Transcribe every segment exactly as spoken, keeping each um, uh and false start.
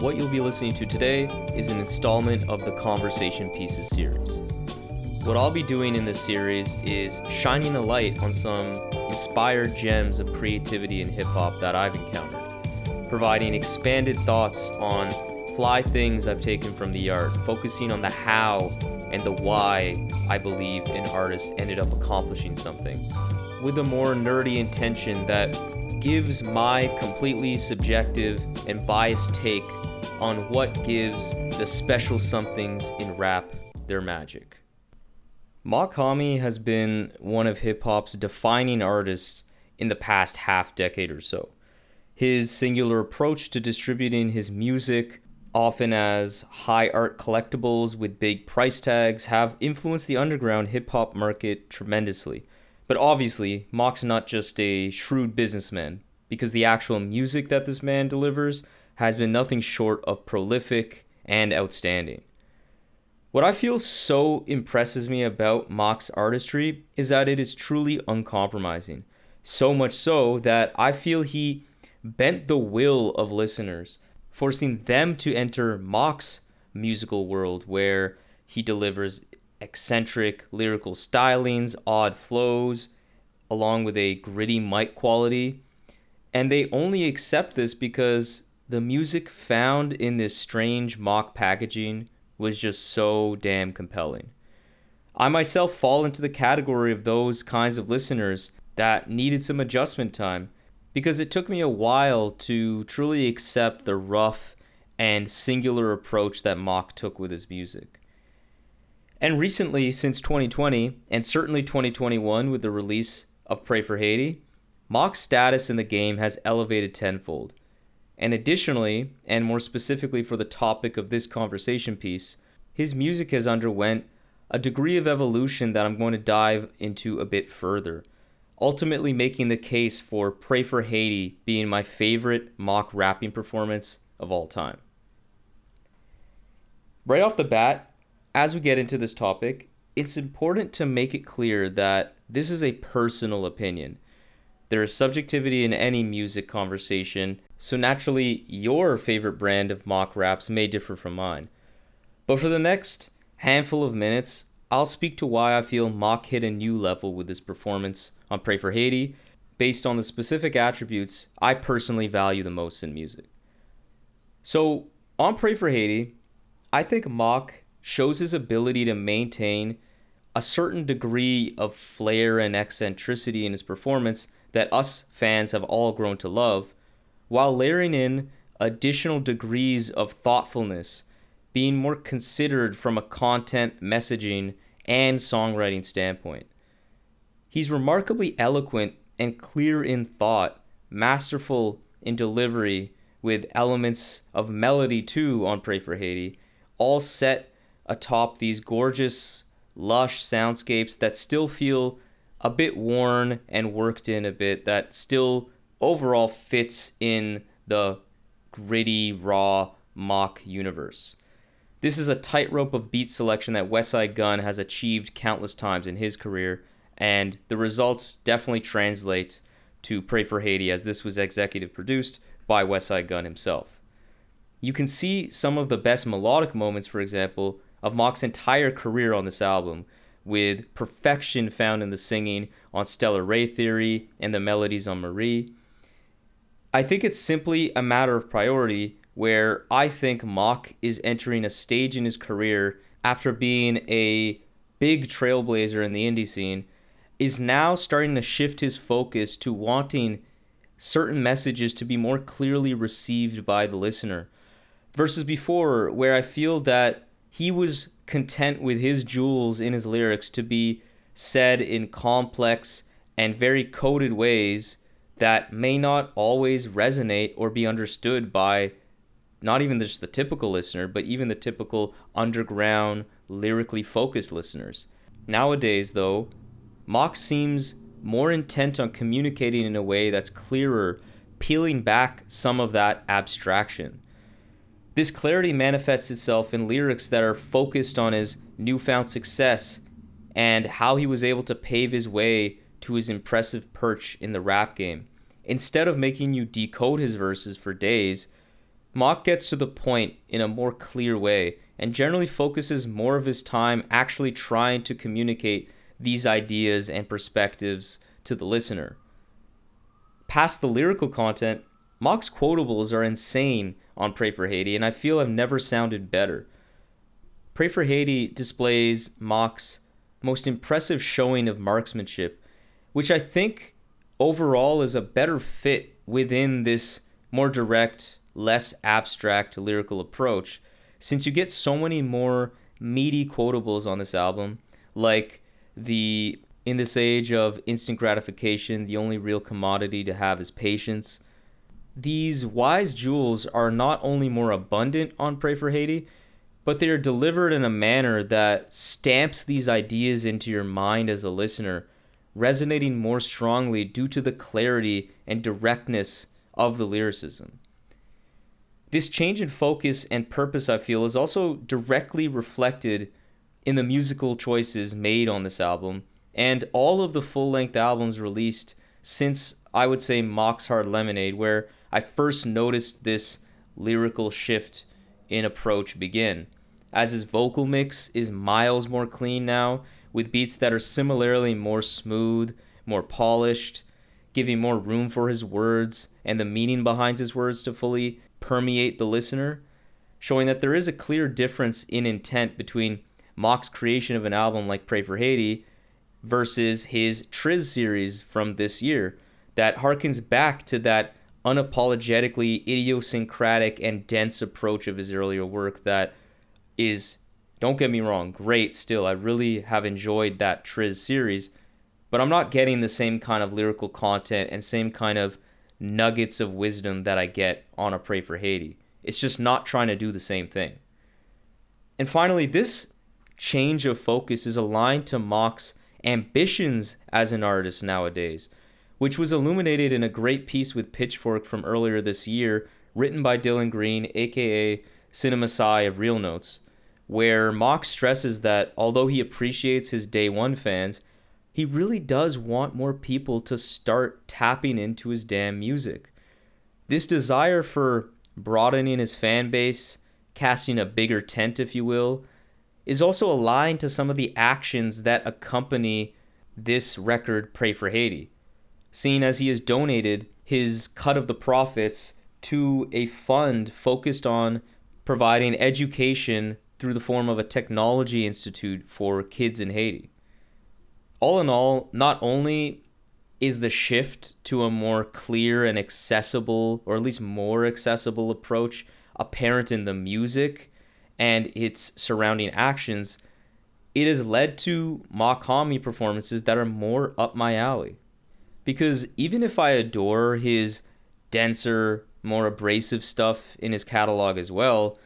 What you'll be listening to today is an installment of the Conversation Pieces series. What I'll be doing in this series is shining a light on some inspired gems of creativity in hip-hop that I've encountered, providing expanded thoughts on fly things I've taken from the art, focusing on the how and the why I believe an artist ended up accomplishing something, with a more nerdy intention that gives my completely subjective and biased take on what gives the special somethings in rap their magic. Mach-Hommy has been one of hip-hop's defining artists in the past half decade or so. His singular approach to distributing his music, often as high art collectibles with big price tags, have influenced the underground hip-hop market tremendously. But obviously, Mach's not just a shrewd businessman, because the actual music that this man delivers has been nothing short of prolific and outstanding. What I feel so impresses me about Mach's artistry is that it is truly uncompromising. So much so that I feel he bent the will of listeners, forcing them to enter Mach's musical world where he delivers eccentric lyrical stylings, odd flows, along with a gritty mic quality. And they only accept this because the music found in this strange Mach packaging was just so damn compelling. I myself fall into the category of those kinds of listeners that needed some adjustment time, because it took me a while to truly accept the rough and singular approach that Mach took with his music. And recently, since twenty twenty, and certainly twenty twenty-one with the release of Pray for Haiti, Mach's status in the game has elevated tenfold. And additionally, and more specifically for the topic of this conversation piece, his music has underwent a degree of evolution that I'm going to dive into a bit further, ultimately making the case for Pray for Haiti being my favorite Mach rapping performance of all time. Right off the bat, as we get into this topic, it's important to make it clear that this is a personal opinion. There is subjectivity in any music conversation, so naturally your favorite brand of Mach raps may differ from mine. But for the next handful of minutes, I'll speak to why I feel Mach hit a new level with his performance on Pray for Haiti, based on the specific attributes I personally value the most in music. So, on Pray for Haiti, I think Mach shows his ability to maintain a certain degree of flair and eccentricity in his performance that us fans have all grown to love, while layering in additional degrees of thoughtfulness, being more considered from a content, messaging, and songwriting standpoint. He's remarkably eloquent and clear in thought, masterful in delivery, with elements of melody too on Pray for Haiti, all set atop these gorgeous, lush soundscapes that still feel a bit worn and worked in a bit, that still overall fits in the gritty, raw Mach universe. This is a tightrope of beat selection that Westside Gunn has achieved countless times in his career, and the results definitely translate to Pray for Haiti, as this was executive produced by Westside Gunn himself. You can see some of the best melodic moments, for example, of Mach's entire career on this album, with perfection found in the singing on Stellar Ray Theory and the melodies on Marie. I think it's simply a matter of priority, where I think Mach is entering a stage in his career after being a big trailblazer in the indie scene, is now starting to shift his focus to wanting certain messages to be more clearly received by the listener, versus before, where I feel that he was content with his jewels in his lyrics to be said in complex and very coded ways that may not always resonate or be understood by not even just the typical listener, but even the typical underground, lyrically focused listeners. Nowadays, though, Mach seems more intent on communicating in a way that's clearer, peeling back some of that abstraction. This clarity manifests itself in lyrics that are focused on his newfound success and how he was able to pave his way to his impressive perch in the rap game. Instead of making you decode his verses for days, Mach gets to the point in a more clear way and generally focuses more of his time actually trying to communicate these ideas and perspectives to the listener. Past the lyrical content, Mach's quotables are insane on Pray for Haiti, and I feel I've never sounded better. Pray for Haiti displays Mach's most impressive showing of marksmanship, which I think overall is a better fit within this more direct, less abstract lyrical approach, since you get so many more meaty quotables on this album, like the "In this age of instant gratification, the only real commodity to have is patience." These wise jewels are not only more abundant on Pray for Haiti, but they are delivered in a manner that stamps these ideas into your mind as a listener, resonating more strongly due to the clarity and directness of the lyricism. This change in focus and purpose, I feel, is also directly reflected in the musical choices made on this album and all of the full-length albums released since, I would say, Mach's Hard Lemonade, where I first noticed this lyrical shift in approach begin, as his vocal mix is miles more clean now, with beats that are similarly more smooth, more polished, giving more room for his words and the meaning behind his words to fully permeate the listener, showing that there is a clear difference in intent between Mach's creation of an album like Pray for Haiti versus his Triz series from this year that harkens back to that unapologetically idiosyncratic and dense approach of his earlier work that is, don't get me wrong, great still. I really have enjoyed that Triz series, but I'm not getting the same kind of lyrical content and same kind of nuggets of wisdom that I get on a Pray for Haiti. It's just not trying to do the same thing. And finally, this change of focus is aligned to Mach's ambitions as an artist nowadays, which was illuminated in a great piece with Pitchfork from earlier this year, written by Dylan Green, aka CinemaSci of Real Notes, where Mach stresses that although he appreciates his day one fans, he really does want more people to start tapping into his damn music. This desire for broadening his fan base, casting a bigger tent, if you will, is also aligned to some of the actions that accompany this record, Pray for Haiti, seeing as he has donated his cut of the profits to a fund focused on providing education through the form of a technology institute for kids in Haiti. All in all, not only is the shift to a more clear and accessible, or at least more accessible approach apparent in the music and its surrounding actions, it has led to Mach-Hommy performances that are more up my alley. Because even if I adore his denser, more abrasive stuff in his catalog as well,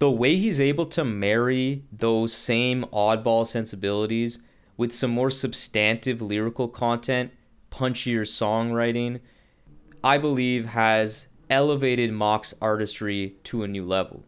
the way he's able to marry those same oddball sensibilities with some more substantive lyrical content, punchier songwriting, I believe has elevated Mach's artistry to a new level.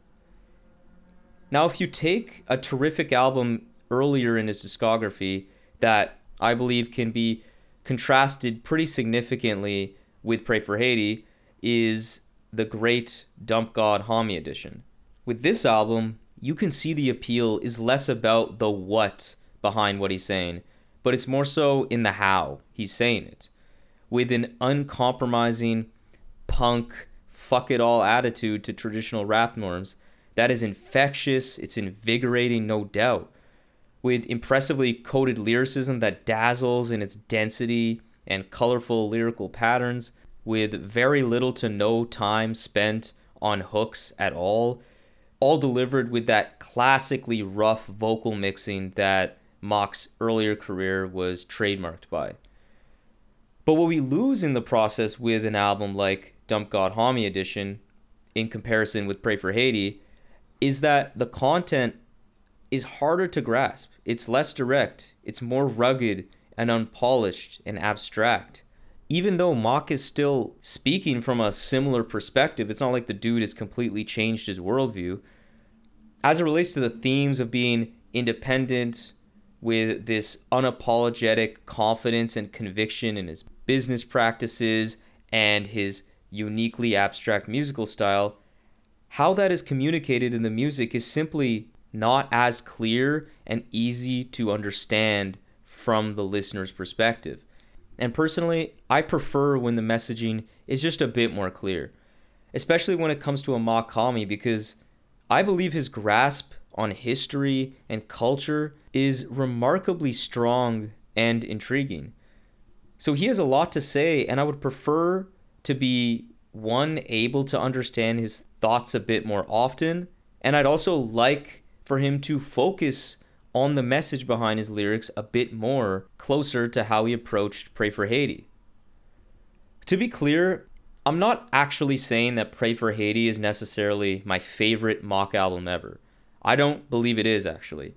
Now, if you take a terrific album earlier in his discography that I believe can be contrasted pretty significantly with Pray for Haiti, is the great Dump God Homie Edition. With this album, you can see the appeal is less about the what behind what he's saying, but it's more so in the how he's saying it, with an uncompromising punk fuck it all attitude to traditional rap norms that is infectious, it's invigorating, no doubt, with impressively coded lyricism that dazzles in its density and colorful lyrical patterns, with very little to no time spent on hooks at all, all delivered with that classically rough vocal mixing that Mach's earlier career was trademarked by. But what we lose in the process with an album like Dump God Homie Edition in comparison with Pray for Haiti is that the content is harder to grasp. It's less direct. It's more rugged and unpolished and abstract. Even though Mach is still speaking from a similar perspective, it's not like the dude has completely changed his worldview. As it relates to the themes of being independent with this unapologetic confidence and conviction in his business practices and his uniquely abstract musical style, how that is communicated in the music is simply not as clear and easy to understand from the listener's perspective. And personally, I prefer when the messaging is just a bit more clear, especially when it comes to a Mach-Hommy, because I believe his grasp on history and culture is remarkably strong and intriguing. So he has a lot to say, and I would prefer to be, one, able to understand his thoughts a bit more often, and I'd also like for him to focus on the message behind his lyrics a bit more, closer to how he approached Pray for Haiti. To be clear, I'm not actually saying that Pray for Haiti is necessarily my favorite Mach album ever. I don't believe it is, actually.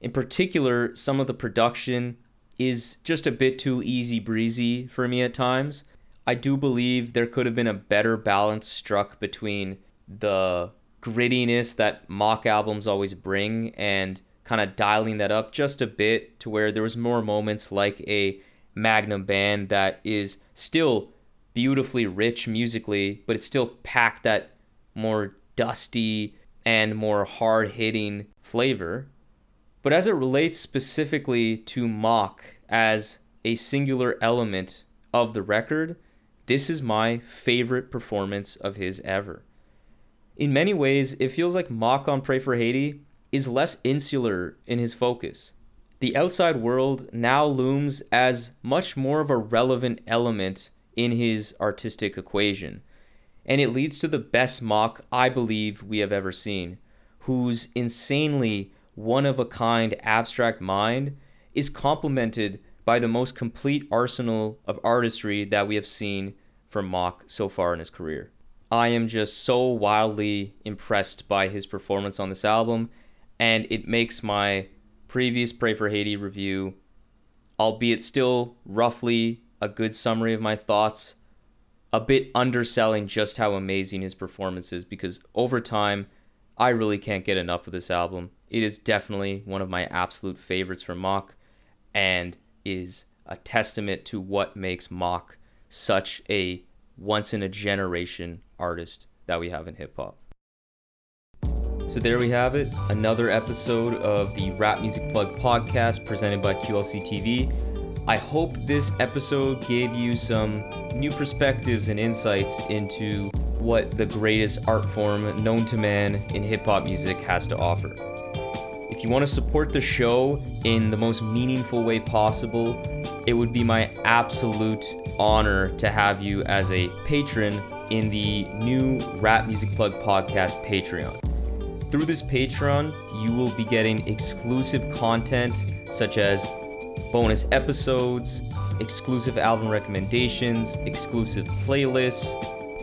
In particular, some of the production is just a bit too easy breezy for me at times. I do believe there could have been a better balance struck between the grittiness that Mach albums always bring and kind of dialing that up just a bit to where there was more moments like a Magnum Band that is still beautifully rich musically, but it's still packed that more dusty and more hard-hitting flavor. But as it relates specifically to Mach as a singular element of the record, this is my favorite performance of his ever. In many ways, it feels like Mach on Pray for Haiti is less insular in his focus. The outside world now looms as much more of a relevant element in his artistic equation, and it leads to the best Mach I believe we have ever seen, whose insanely one-of-a-kind abstract mind is complemented by the most complete arsenal of artistry that we have seen from Mach so far in his career. I am just so wildly impressed by his performance on this album, and it makes my previous Pray for Haiti review, albeit still roughly a good summary of my thoughts, a bit underselling just how amazing his performance is, because over time, I really can't get enough of this album. It is definitely one of my absolute favorites from Mach, and is a testament to what makes Mach such a once-in-a-generation artist that we have in hip-hop. So there we have it, another episode of the Rap Music Plug podcast presented by Q L C T V. I hope this episode gave you some new perspectives and insights into what the greatest art form known to man in hip-hop music has to offer. If you want to support the show in the most meaningful way possible, it would be my absolute honor to have you as a patron in the new Rap Music Plug podcast Patreon. Through this Patreon, you will be getting exclusive content such as bonus episodes, exclusive album recommendations, exclusive playlists,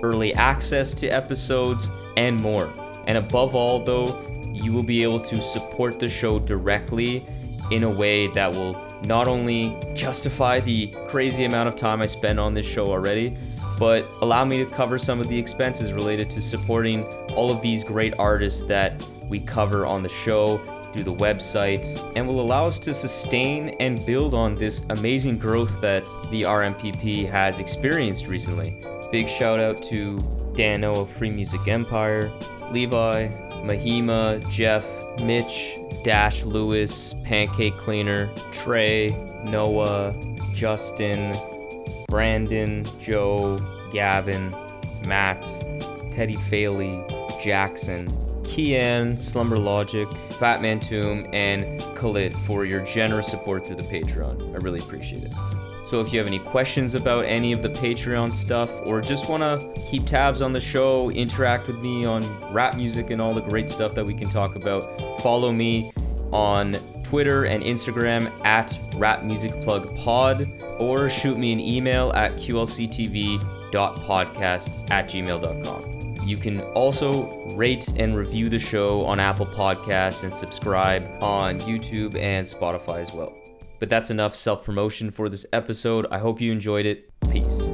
early access to episodes, and more. And above all, though, you will be able to support the show directly in a way that will not only justify the crazy amount of time I spend on this show already, but allow me to cover some of the expenses related to supporting all of these great artists that we cover on the show through the website, and will allow us to sustain and build on this amazing growth that the R M P P has experienced recently. Big shout out to Dano of Free Music Empire, Levi, Mahima, Jeff, Mitch, Dash Lewis, Pancake Cleaner, Trey, Noah, Justin, Brandon, Joe, Gavin, Matt, Teddy Faley, Jackson, Kian, Slumber Logic, Fatman Tomb, and Khalid for your generous support through the Patreon. I really appreciate it. So if you have any questions about any of the Patreon stuff, or just want to keep tabs on the show, interact with me on rap music and all the great stuff that we can talk about, follow me on Twitter and Instagram at rapmusicplugpod, or shoot me an email at q l c t v dot podcast at gmail dot com. You can also rate and review the show on Apple Podcasts and subscribe on YouTube and Spotify as well. But that's enough self-promotion for this episode. I hope you enjoyed it. Peace.